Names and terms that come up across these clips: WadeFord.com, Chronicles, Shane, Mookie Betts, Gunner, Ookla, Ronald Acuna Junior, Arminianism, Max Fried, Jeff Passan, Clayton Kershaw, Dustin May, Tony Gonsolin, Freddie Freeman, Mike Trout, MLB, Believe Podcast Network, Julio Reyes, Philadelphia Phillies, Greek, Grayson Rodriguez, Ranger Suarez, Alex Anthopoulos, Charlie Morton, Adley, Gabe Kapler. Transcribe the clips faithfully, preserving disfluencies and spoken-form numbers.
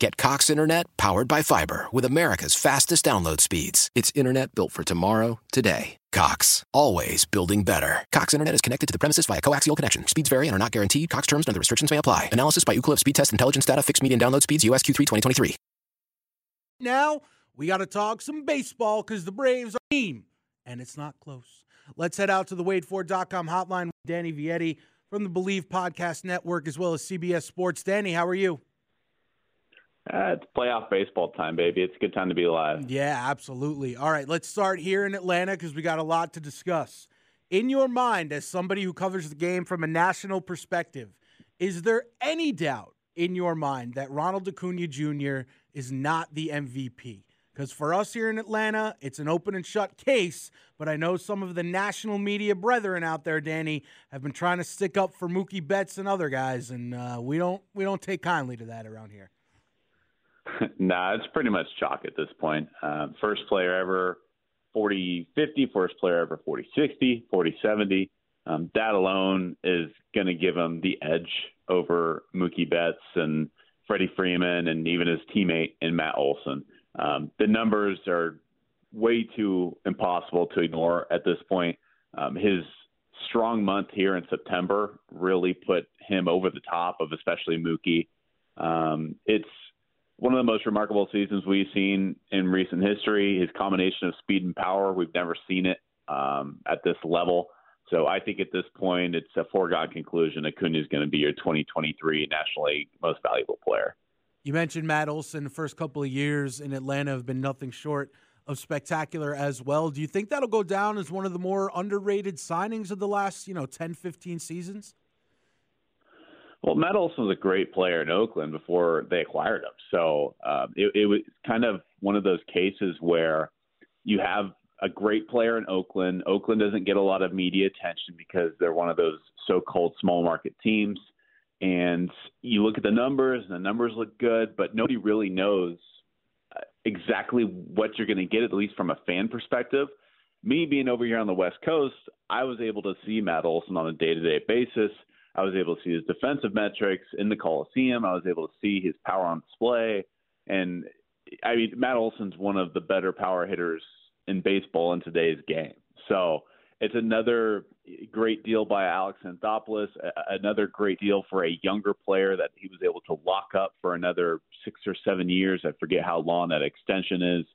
Get Cox Internet powered by fiber with America's fastest download speeds. It's internet built for tomorrow, today. Cox, always building better. Cox Internet is connected to the premises via coaxial connection. Speeds vary and are not guaranteed. Cox terms and other restrictions may apply. Analysis by Ookla Speedtest Intelligence data. Fixed median download speeds. U S Q three twenty twenty-three. Now, we got to talk some baseball because the Braves are a team, and it's not close. Let's head out to the Wade Ford dot com hotline with Danny Vietti from the Believe Podcast Network as well as C B S Sports. Danny, how are you? Uh, it's playoff baseball time, baby. It's a good time to be alive. Yeah, absolutely. All right, let's start here in Atlanta because we got a lot to discuss. In your mind, as somebody who covers the game from a national perspective, is there any doubt in your mind that Ronald Acuna Junior is not the M V P? Because for us here in Atlanta, it's an open and shut case, but I know some of the national media brethren out there, Danny, have been trying to stick up for Mookie Betts and other guys, and uh, we don't we don't take kindly to that around here. Nah, it's pretty much chalk at this point. Um, first player ever, forty fifty. First player ever, forty sixty, forty seventy. Um, that alone is going to give him the edge over Mookie Betts and Freddie Freeman and even his teammate in Matt Olson. Um, the numbers are way too impossible to ignore at this point. Um, his strong month here in September really put him over the top of especially Mookie. Um, it's one of the most remarkable seasons we've seen in recent history. His combination of speed and power, we've never seen it um, at this level. So I think at this point, it's a foregone conclusion. Acuna is going to be your twenty twenty-three National League most valuable player. You mentioned Matt Olson. The first couple of years in Atlanta have been nothing short of spectacular as well. Do you think that'll go down as one of the more underrated signings of the last, you know, ten, fifteen seasons? Well, Matt Olson was a great player in Oakland before they acquired him. So um, it, it was kind of one of those cases where you have a great player in Oakland. Oakland doesn't get a lot of media attention because they're one of those so-called small market teams. And you look at the numbers, and the numbers look good, but nobody really knows exactly what you're going to get, at least from a fan perspective. Me being over here on the West Coast, I was able to see Matt Olson on a day-to-day basis. I was able to see his defensive metrics in the Coliseum. I was able to see his power on display. And, I mean, Matt Olson's one of the better power hitters in baseball in today's game. So it's another great deal by Alex Anthopoulos, another great deal for a younger player that he was able to lock up for another six or seven years. I forget how long that extension is.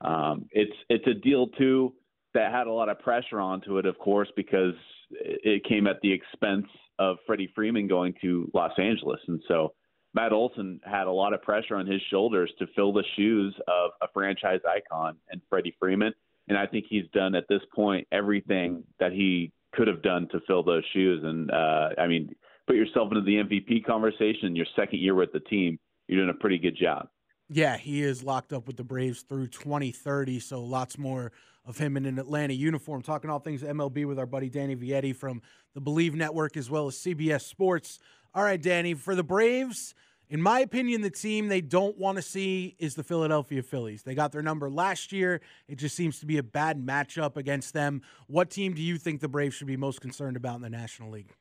Um, it's it's a deal, too, that had a lot of pressure onto it, of course, because it came at the expense of Freddie Freeman going to Los Angeles. And so Matt Olson had a lot of pressure on his shoulders to fill the shoes of a franchise icon and Freddie Freeman. And I think he's done at this point everything that he could have done to fill those shoes. And uh, I mean, put yourself into the M V P conversation, your second year with the team, you're doing a pretty good job. Yeah, he is locked up with the Braves through twenty thirty, so lots more of him in an Atlanta uniform. Talking all things M L B with our buddy Danny Vietti from the Believe Network as well as C B S Sports. All right, Danny, for the Braves, in my opinion, the team they don't want to see is the Philadelphia Phillies. They got their number last year. It just seems to be a bad matchup against them. What team do you think the Braves should be most concerned about in the National League?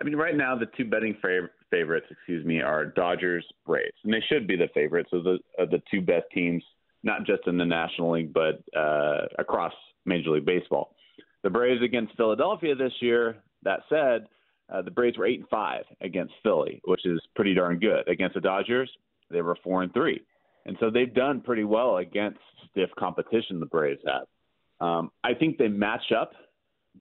I mean, right now, the two betting favor- favorites, excuse me, are Dodgers, Braves. And they should be the favorites of the, of the two best teams, not just in the National League, but uh, across Major League Baseball. The Braves against Philadelphia this year, that said, uh, the Braves were eight and five against Philly, which is pretty darn good. Against the Dodgers, they were four and three. And so they've done pretty well against stiff competition the Braves have. Um, I think they match up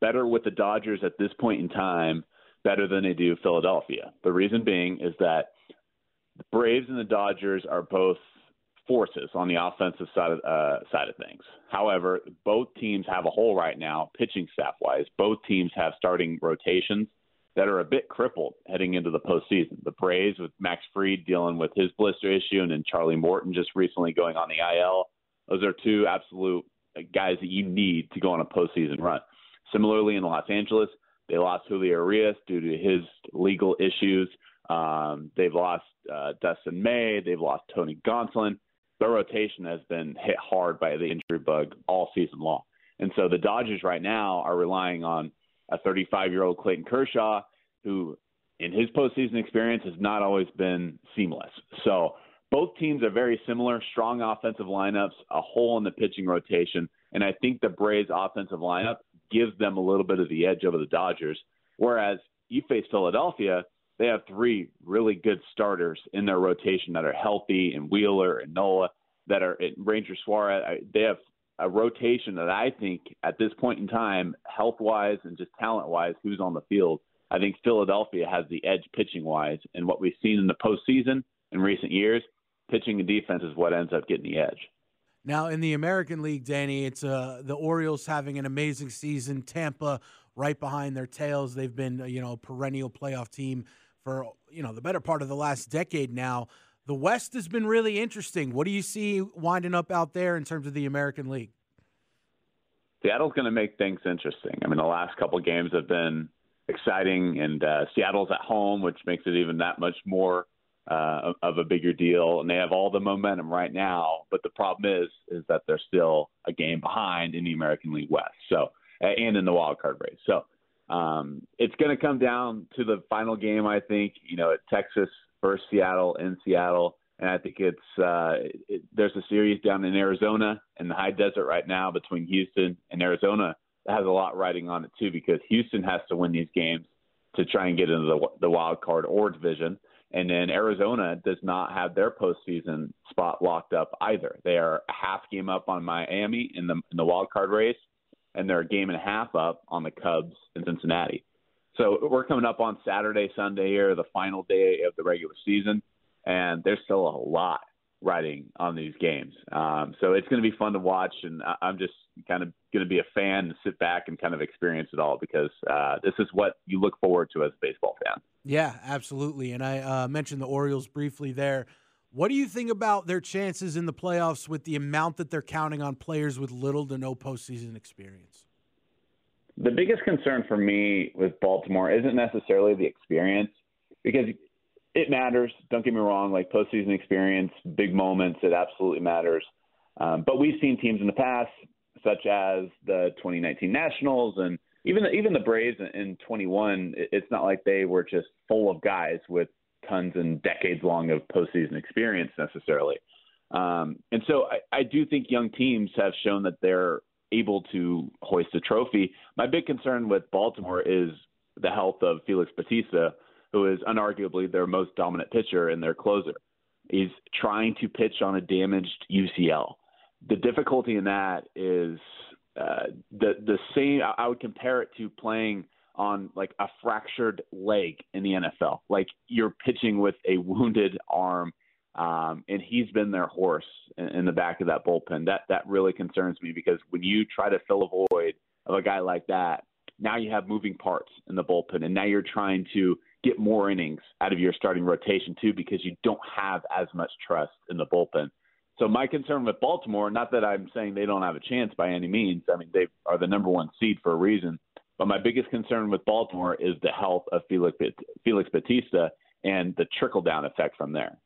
better with the Dodgers at this point in time better than they do Philadelphia. The reason being is that the Braves and the Dodgers are both forces on the offensive side of, uh, side of things. However, both teams have a hole right now, pitching staff-wise. Both teams have starting rotations that are a bit crippled heading into the postseason. The Braves with Max Fried dealing with his blister issue, and then Charlie Morton just recently going on the I L. Those are two absolute guys that you need to go on a postseason run. Similarly, in Los Angeles, they lost Julio Reyes due to his legal issues. Um, they've lost uh, Dustin May. They've lost Tony Gonsolin. Their rotation has been hit hard by the injury bug all season long. And so the Dodgers right now are relying on a thirty-five-year-old Clayton Kershaw, who in his postseason experience has not always been seamless. So both teams are very similar, strong offensive lineups, a hole in the pitching rotation, and I think the Braves' offensive lineup gives them a little bit of the edge over the Dodgers, whereas you face Philadelphia, they have three really good starters in their rotation that are healthy, and Wheeler and Nola, that are – Ranger Suarez, they have – a rotation that I think at this point in time, health-wise and just talent-wise, who's on the field, I think Philadelphia has the edge pitching-wise. And what we've seen in the postseason in recent years, pitching and defense is what ends up getting the edge. Now, in the American League, Danny, it's uh, the Orioles having an amazing season. Tampa right behind their tails. They've been, you know, a perennial playoff team for, you know, the better part of the last decade now. The West has been really interesting. What do you see winding up out there in terms of the American League? Seattle's going to make things interesting. I mean, the last couple of games have been exciting, and uh, Seattle's at home, which makes it even that much more uh, of a bigger deal. And they have all the momentum right now, but the problem is is that they're still a game behind in the American League West, so and in the wild card race. So um, it's going to come down to the final game, I think. You know, at Texas versus Seattle in Seattle, and I think it's uh, it, there's a series down in Arizona in the high desert right now between Houston and Arizona that has a lot riding on it too, because Houston has to win these games to try and get into the, the wild card or division, and then Arizona does not have their postseason spot locked up either. They are a half game up on Miami in the in the wild card race, and they're a game and a half up on the Cubs in Cincinnati. So we're coming up on Saturday, Sunday here, the final day of the regular season, and there's still a lot riding on these games. Um, so it's going to be fun to watch, and I'm just kind of going to be a fan and sit back and kind of experience it all, because uh, this is what you look forward to as a baseball fan. Yeah, absolutely. And I uh, mentioned the Orioles briefly there. What do you think about their chances in the playoffs with the amount that they're counting on players with little to no postseason experience? The biggest concern for me with Baltimore isn't necessarily the experience, because it matters. Don't get me wrong, like postseason experience, big moments, it absolutely matters. Um, but we've seen teams in the past, such as the twenty nineteen Nationals and even the, even the Braves in twenty-one. It's not like they were just full of guys with tons and decades long of postseason experience necessarily. Um, and so I, I do think young teams have shown that they're able to hoist a trophy. My big concern with Baltimore is the health of Félix Bautista, who is unarguably their most dominant pitcher and their closer. He's trying to pitch on a damaged U C L. The difficulty in that is uh, the the same. I would compare it to playing on like a fractured leg in the N F L. Like you're pitching with a wounded arm. Um, and he's been their horse in, in the back of that bullpen. That that really concerns me, because when you try to fill a void of a guy like that, now you have moving parts in the bullpen, and now you're trying to get more innings out of your starting rotation too, because you don't have as much trust in the bullpen. So my concern with Baltimore, not that I'm saying they don't have a chance by any means. I mean, they are the number one seed for a reason. But my biggest concern with Baltimore is the health of Félix, Félix Bautista and the trickle-down effect from there.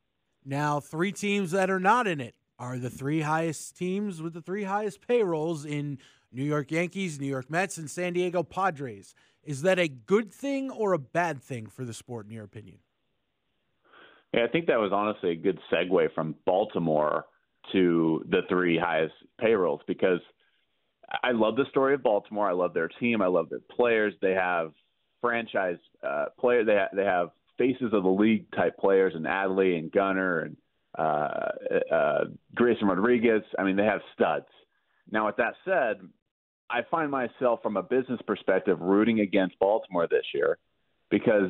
Now, three teams that are not in it are the three highest teams with the three highest payrolls in New York Yankees, New York Mets, and San Diego Padres. Is that a good thing or a bad thing for the sport, in your opinion? Yeah, I think that was honestly a good segue from Baltimore to the three highest payrolls, because I love the story of Baltimore. I love their team. I love their players. They have franchise uh, players. They, ha- they have faces of the league type players, and Adley and Gunner and uh, uh, Grayson Rodriguez. I mean, they have studs. Now, with that said, I find myself from a business perspective rooting against Baltimore this year, because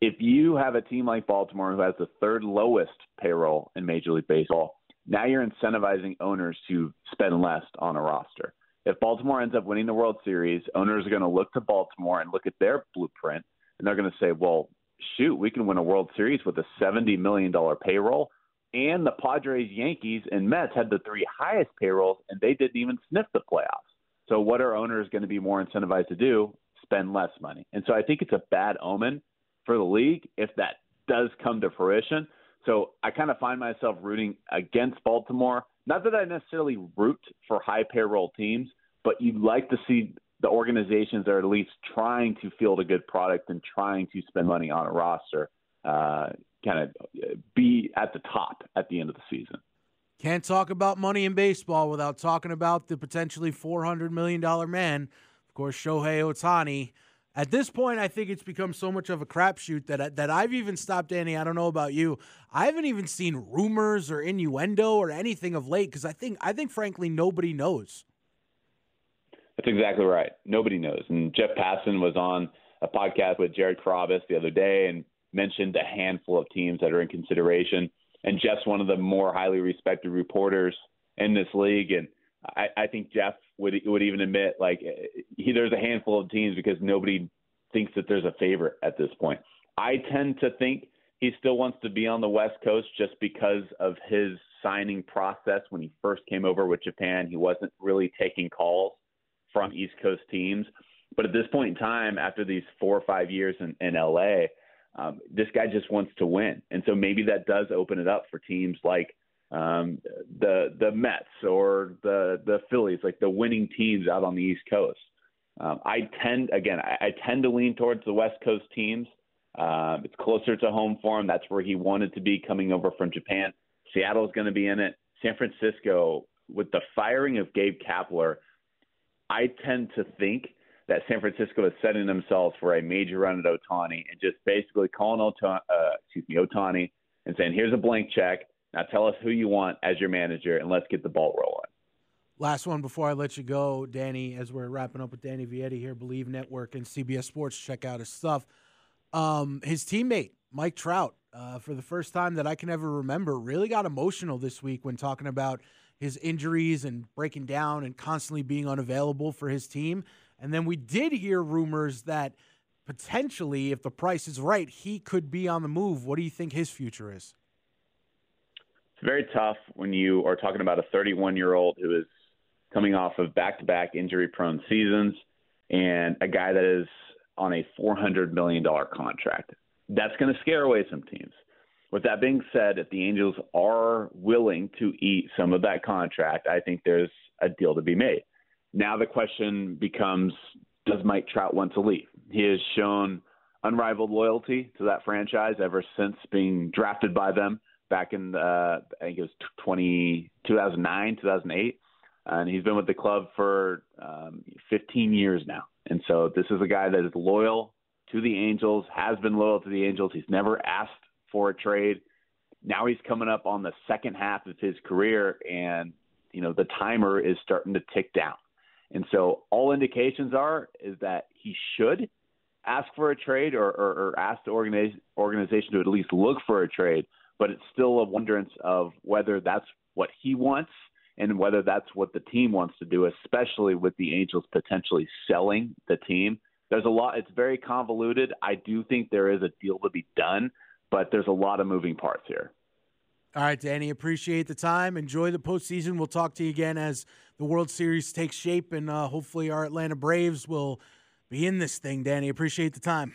if you have a team like Baltimore who has the third lowest payroll in Major League Baseball, now you're incentivizing owners to spend less on a roster. If Baltimore ends up winning the World Series, owners are going to look to Baltimore and look at their blueprint, and they're going to say, well, shoot, we can win a World Series with a seventy million dollars payroll. And the Padres, Yankees, and Mets had the three highest payrolls, and they didn't even sniff the playoffs. So what are owners going to be more incentivized to do? Spend less money. And so I think it's a bad omen for the league if that does come to fruition. So I kind of find myself rooting against Baltimore. Not that I necessarily root for high payroll teams, but you'd like to see the organizations that are at least trying to field a good product and trying to spend money on a roster uh, kind of be at the top at the end of the season. Can't talk about money in baseball without talking about the potentially four hundred million dollars man, of course, Shohei Otani. At this point, I think it's become so much of a crapshoot that that I've even stopped, Danny, I don't know about you, I haven't even seen rumors or innuendo or anything of late because I think, I think, frankly, nobody knows. That's exactly right. Nobody knows. And Jeff Passan was on a podcast with Jared Carabas the other day and mentioned a handful of teams that are in consideration. And Jeff's one of the more highly respected reporters in this league, and I, I think Jeff would would even admit, like, he, there's a handful of teams because nobody thinks that there's a favorite at this point. I tend to think he still wants to be on the West Coast just because of his signing process. When he first came over with Japan, he wasn't really taking calls from East Coast teams. But at this point in time, after these four or five years in, in L A, um, this guy just wants to win. And so maybe that does open it up for teams like Um, the the Mets or the the Phillies, like the winning teams out on the East Coast. Um, I tend again, I, I tend to lean towards the West Coast teams. Um, it's closer to home for him. That's where he wanted to be coming over from Japan. Seattle's going to be in it. San Francisco, with the firing of Gabe Kapler, I tend to think that San Francisco is setting themselves for a major run at Otani and just basically calling Otani, uh, excuse me, Otani and saying, here's a blank check. Now tell us who you want as your manager, and let's get the ball rolling. Last one before I let you go, Danny, as we're wrapping up with Danny Vietti here, Believe Network and C B S Sports. Check out his stuff. Um, his teammate, Mike Trout, uh, for the first time that I can ever remember, really got emotional this week when talking about his injuries and breaking down and constantly being unavailable for his team. And then we did hear rumors that potentially, if the price is right, he could be on the move. What do you think his future is? It's very tough when you are talking about a thirty-one-year-old who is coming off of back-to-back injury-prone seasons and a guy that is on a four hundred million dollars contract. That's going to scare away some teams. With that being said, if the Angels are willing to eat some of that contract, I think there's a deal to be made. Now the question becomes, does Mike Trout want to leave? He has shown unrivaled loyalty to that franchise ever since being drafted by them. Back in, uh, I think it was twenty oh nine, two thousand eight, and he's been with the club for um, fifteen years now. And so this is a guy that is loyal to the Angels, has been loyal to the Angels. He's never asked for a trade. Now he's coming up on the second half of his career, and, you know, the timer is starting to tick down. And so all indications are is that he should ask for a trade or, or, or ask the organiz- organization to at least look for a trade. But it's still a wonderance of whether that's what he wants and whether that's what the team wants to do, especially with the Angels potentially selling the team. There's a lot. It's very convoluted. I do think there is a deal to be done, but there's a lot of moving parts here. All right, Danny, appreciate the time. Enjoy the postseason. We'll talk to you again as the World Series takes shape, and uh, hopefully our Atlanta Braves will be in this thing. Danny, appreciate the time.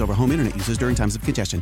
over home internet users during times of congestion.